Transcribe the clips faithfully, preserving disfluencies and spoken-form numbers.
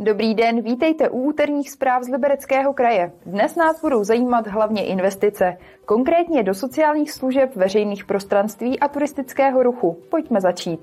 Dobrý den, vítejte u úterních zpráv z Libereckého kraje. Dnes nás budou zajímat hlavně investice, konkrétně do sociálních služeb, veřejných prostranství a turistického ruchu. Pojďme začít.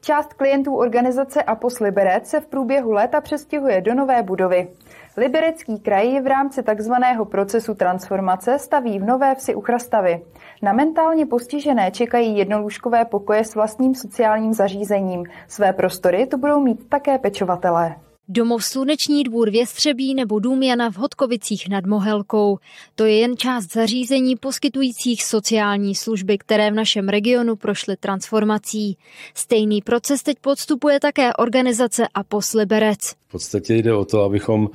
Část klientů organizace APOSS Liberec se v průběhu léta přestěhuje do nové budovy. Liberecký kraj v rámci takzvaného procesu transformace staví v Nové Vsi u Chrastavy. Na mentálně postižené čekají jednolůžkové pokoje s vlastním sociálním zařízením. Své prostory tu budou mít také pečovatelé. Domov Sluneční dvůr v Jestřebí nebo dům Jana v Hodkovicích nad Mohelkou. To je jen část zařízení poskytujících sociální služby, které v našem regionu prošly transformací. Stejný proces teď podstupuje také organizace APOSS Liberec. V podstatě jde o to, abychom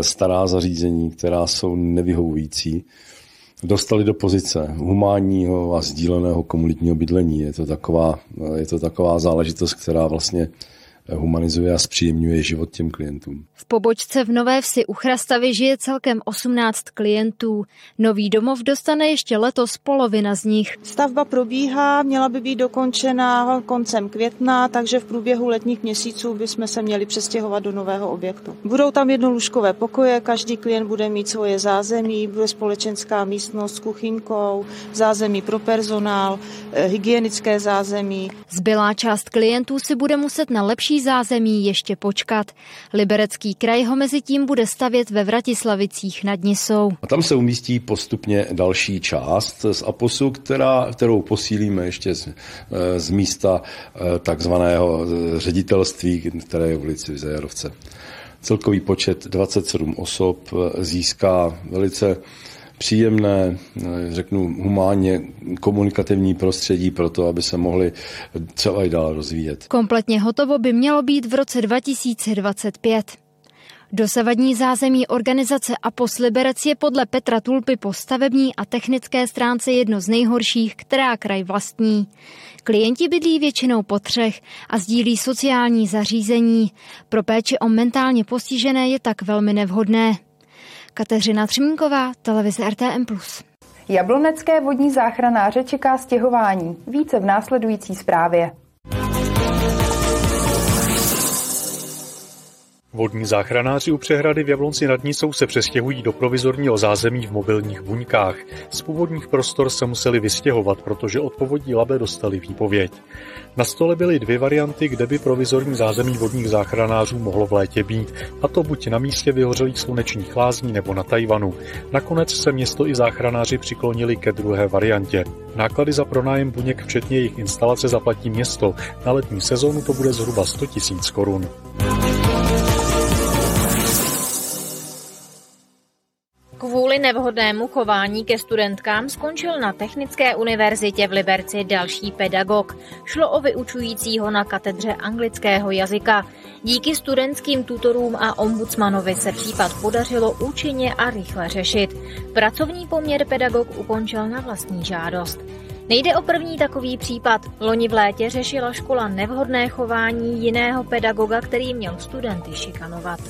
stará zařízení, která jsou nevyhovující, dostali do pozice humánního a sdíleného komunitního bydlení. Je to taková, je to taková záležitost, která vlastně humanizuje a zpříjemňuje život těm klientům. V pobočce v Nové Vsi u Chrastavy žije celkem osmnáct klientů. Nový domov dostane ještě letos polovina z nich. Stavba probíhá, měla by být dokončena koncem května, takže v průběhu letních měsíců bychom se měli přestěhovat do nového objektu. Budou tam jednolůžkové pokoje, každý klient bude mít svoje zázemí, bude společenská místnost s kuchyňkou, zázemí pro personál, hygienické zázemí. Zbylá část klientů si bude muset na lepší zázemí ještě počkat. Liberecký kraj ho mezitím bude stavět ve Vratislavicích nad Nisou. A tam se umístí postupně další část z APOSu, která, kterou posílíme ještě z, z místa takzvaného ředitelství, které je v ulici Vizejerovce. Celkový počet dvacet sedm osob získá velice příjemné, řeknu humánně, komunikativní prostředí pro to, aby se mohli třeba i dál rozvíjet. Kompletně hotovo by mělo být v roce dva tisíce dvacet pět. Dosavadní zázemí organizace APOSS Liberec je podle Petra Tulpy po stavební a technické stránce jedno z nejhorších, která kraj vlastní. Klienti bydlí většinou po třech a sdílí sociální zařízení. Pro péči o mentálně postižené je tak velmi nevhodné. Kateřina Třmínková, televize R T M plus. Jablonecké vodní záchranáře čeká stěhování. Více v následující zprávě. Vodní záchranáři u přehrady v Jablonci nad Nisou se přestěhují do provizorního zázemí v mobilních buňkách. Z původních prostor se museli vystěhovat, protože od povodí Labe dostali výpověď. Na stole byly dvě varianty, kde by provizorní zázemí vodních záchranářů mohlo v létě být, a to buď na místě vyhořelých slunečních lázní nebo na Tajvanu. Nakonec se město i záchranáři přiklonili ke druhé variantě. Náklady za pronájem buněk včetně jejich instalace zaplatí město. Na letní sezónu to bude zhruba sto tisíc korun. Kvůli nevhodnému chování ke studentkám skončil na Technické univerzitě v Liberci další pedagog. Šlo o vyučujícího na katedře anglického jazyka. Díky studentským tutorům a ombudsmanovi se případ podařilo účinně a rychle řešit. Pracovní poměr pedagog ukončil na vlastní žádost. Nejde o první takový případ. Loni v létě řešila škola nevhodné chování jiného pedagoga, který měl studenty šikanovat.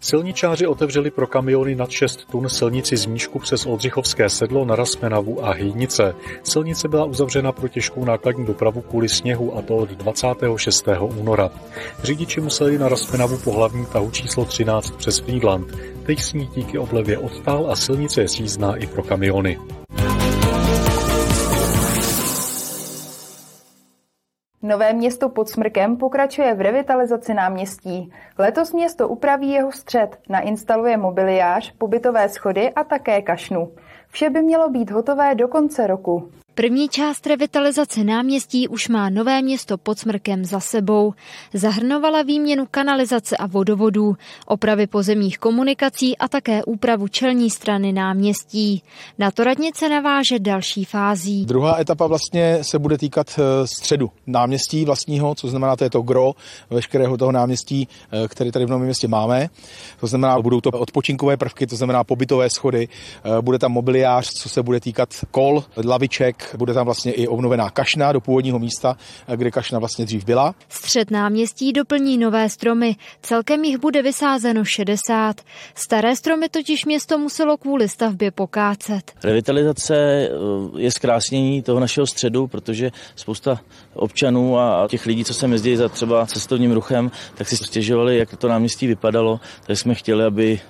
Silničáři otevřeli pro kamiony nad šest tun silnici Zmíšku přes Oldřichovské sedlo na Raspenavu a Hýnice. Silnice byla uzavřena pro těžkou nákladní dopravu kvůli sněhu, a to od dvacátého šestého února. Řidiči museli na Raspenavu po hlavní tahu číslo třináct přes Frýdlant. Teď sníh díky oblevě odtál a silnice je sjízdná i pro kamiony. Nové město pod Smrkem pokračuje v revitalizaci náměstí. Letos město upraví jeho střed, nainstaluje mobiliář, pobytové schody a také kašnu. Vše by mělo být hotové do konce roku. První část revitalizace náměstí už má Nové Město pod Smrkem za sebou. Zahrnovala výměnu kanalizace a vodovodů, opravy pozemních komunikací a také úpravu čelní strany náměstí. Na to radnice naváže další fází. Druhá etapa vlastně se bude týkat středu náměstí vlastního, co znamená to je to gro veškerého toho náměstí, které tady v Novém Městě máme. To znamená, budou to odpočinkové prvky, to znamená pobytové schody, bude tam mobiliář, co se bude týkat kol, laviček, Bude tam vlastně i obnovená kašna do původního místa, kde kašna vlastně dřív byla. Střed náměstí doplní nové stromy. Celkem jich bude vysázeno šedesát. Staré stromy totiž město muselo kvůli stavbě pokácet. Revitalizace je zkrásnění toho našeho středu, protože spousta občanů a těch lidí, co sem jezdí za třeba cestovním ruchem, tak si stěžovali, jak to náměstí vypadalo. Tak jsme chtěli, aby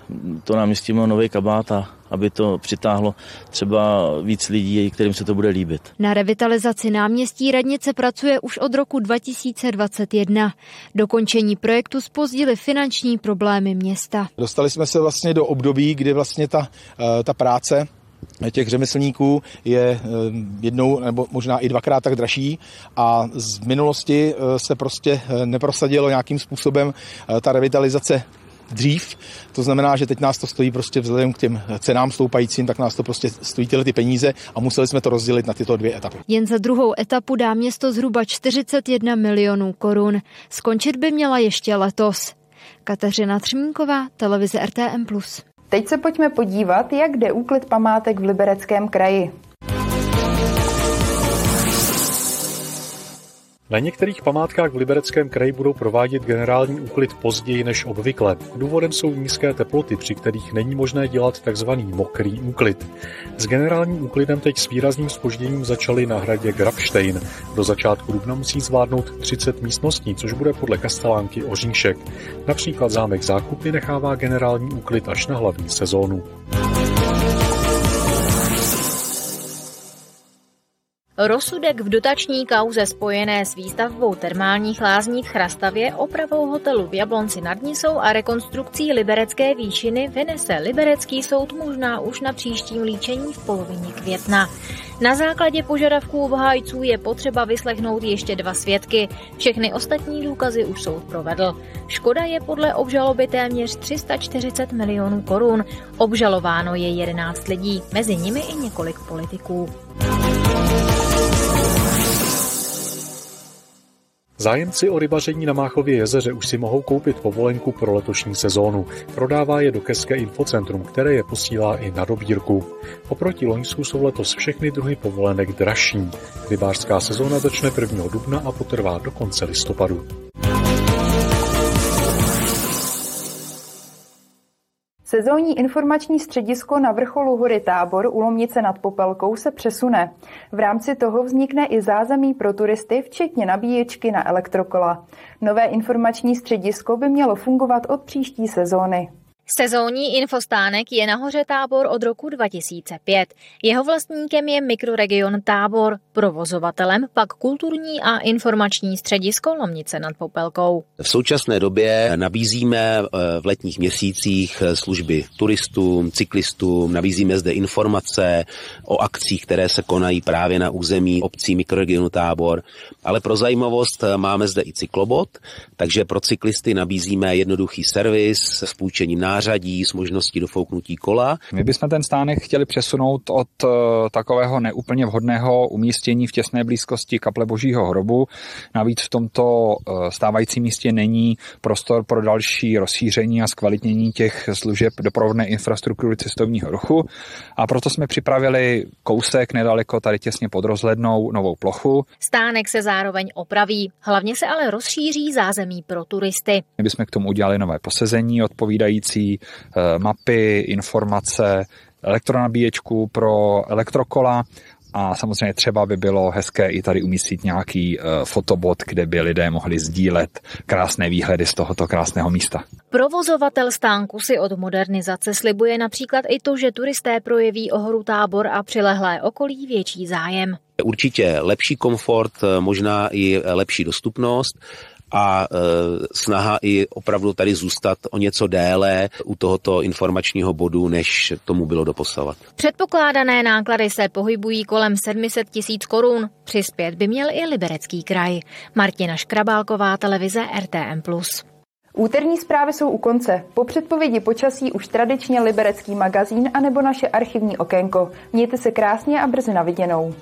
to náměstí mělo nový kabát a aby to přitáhlo třeba víc lidí, kterým se to bude líbit. Na revitalizaci náměstí radnice pracuje už od roku dva tisíce dvacet jedna. Dokončení projektu zpozdily finanční problémy města. Dostali jsme se vlastně do období, kdy vlastně ta, ta práce těch řemeslníků je jednou nebo možná i dvakrát tak dražší a z minulosti se prostě neprosadilo nějakým způsobem ta revitalizace dřív. To znamená, že teď nás to stojí prostě vzhledem k těm cenám stoupajícím, tak nás to prostě stojí tyhle ty peníze a museli jsme to rozdělit na tyto dvě etapy. Jen za druhou etapu dá město zhruba čtyřicet jedna milionů korun. Skončit by měla ještě letos. Kateřina Třmínková, televize R T M plus. Teď se pojďme podívat, jak jde úklid památek v Libereckém kraji. Na některých památkách v Libereckém kraji budou provádět generální úklid později než obvykle. Důvodem jsou nízké teploty, při kterých není možné dělat tzv. Mokrý úklid. S generálním úklidem teď s výrazným zpožděním začaly na hradě Grabstein. Do začátku dubna musí zvládnout třicet místností, což bude podle kastelánky Oříšek. Například zámek Zákupy nechává generální úklid až na hlavní sezónu. Rozsudek v dotační kauze spojené s výstavbou termálních lázní v Chrastavě, opravou hotelu v Jablonci nad Nisou a rekonstrukcí Liberecké výšiny vynese liberecký soud možná už na příštím líčení v polovině května. Na základě požadavků obhájců je potřeba vyslechnout ještě dva svědky. Všechny ostatní důkazy už soud provedl. Škoda je podle obžaloby téměř tři sta čtyřicet milionů korun. Obžalováno je jedenáct lidí, mezi nimi i několik politiků. Zájemci o rybaření na Máchově jezeře už si mohou koupit povolenku pro letošní sezónu. Prodává je do K S K infocentrum, které je posílá i na dobírku. Oproti loňsku jsou letos všechny druhy povolenek dražší. Rybářská sezóna začne prvního dubna a potrvá do konce listopadu. Sezónní informační středisko na vrcholu hory Tábor u Lomnice nad Popelkou se přesune. V rámci toho vznikne i zázemí pro turisty, včetně nabíječky na elektrokola. Nové informační středisko by mělo fungovat od příští sezóny. Sezónní infostánek je nahoře Tábor od roku dva tisíce pět. Jeho vlastníkem je mikroregion Tábor, provozovatelem pak kulturní a informační středisko Lomnice nad Popelkou. V současné době nabízíme v letních měsících služby turistům, cyklistům, nabízíme zde informace o akcích, které se konají právě na území obcí mikroregionu Tábor, ale pro zajímavost máme zde i cyklobot, takže pro cyklisty nabízíme jednoduchý servis s půjčením národů, řadí s možností dofouknutí kola. My bychom ten stánek chtěli přesunout od takového neúplně vhodného umístění v těsné blízkosti kaple Božího hrobu. Navíc v tomto stávajícím místě není prostor pro další rozšíření a zkvalitnění těch služeb doprovodné infrastruktury cestovního ruchu. A proto jsme připravili kousek nedaleko tady těsně pod rozhlednou novou plochu. Stánek se zároveň opraví, hlavně se ale rozšíří zázemí pro turisty. My bychom k tomu udělali nové posezení odpovídající mapy, informace, elektronabíječku pro elektrokola a samozřejmě třeba by bylo hezké i tady umístit nějaký fotobot, kde by lidé mohli sdílet krásné výhledy z tohoto krásného místa. Provozovatel stánku si od modernizace slibuje například i to, že turisté projeví o horu Tábor a přilehlé okolí větší zájem. Určitě lepší komfort, možná i lepší dostupnost a e, snaha i opravdu tady zůstat o něco déle u tohoto informačního bodu, než tomu bylo doposud. Předpokládané náklady se pohybují kolem sedm set tisíc korun. Přispět by měl i Liberecký kraj. Martina Škrabálková, televize R T M plus. Úterní zprávy jsou u konce. Po předpovědi počasí už tradičně Liberecký magazín anebo naše archivní okénko. Mějte se krásně a brzy na viděnou.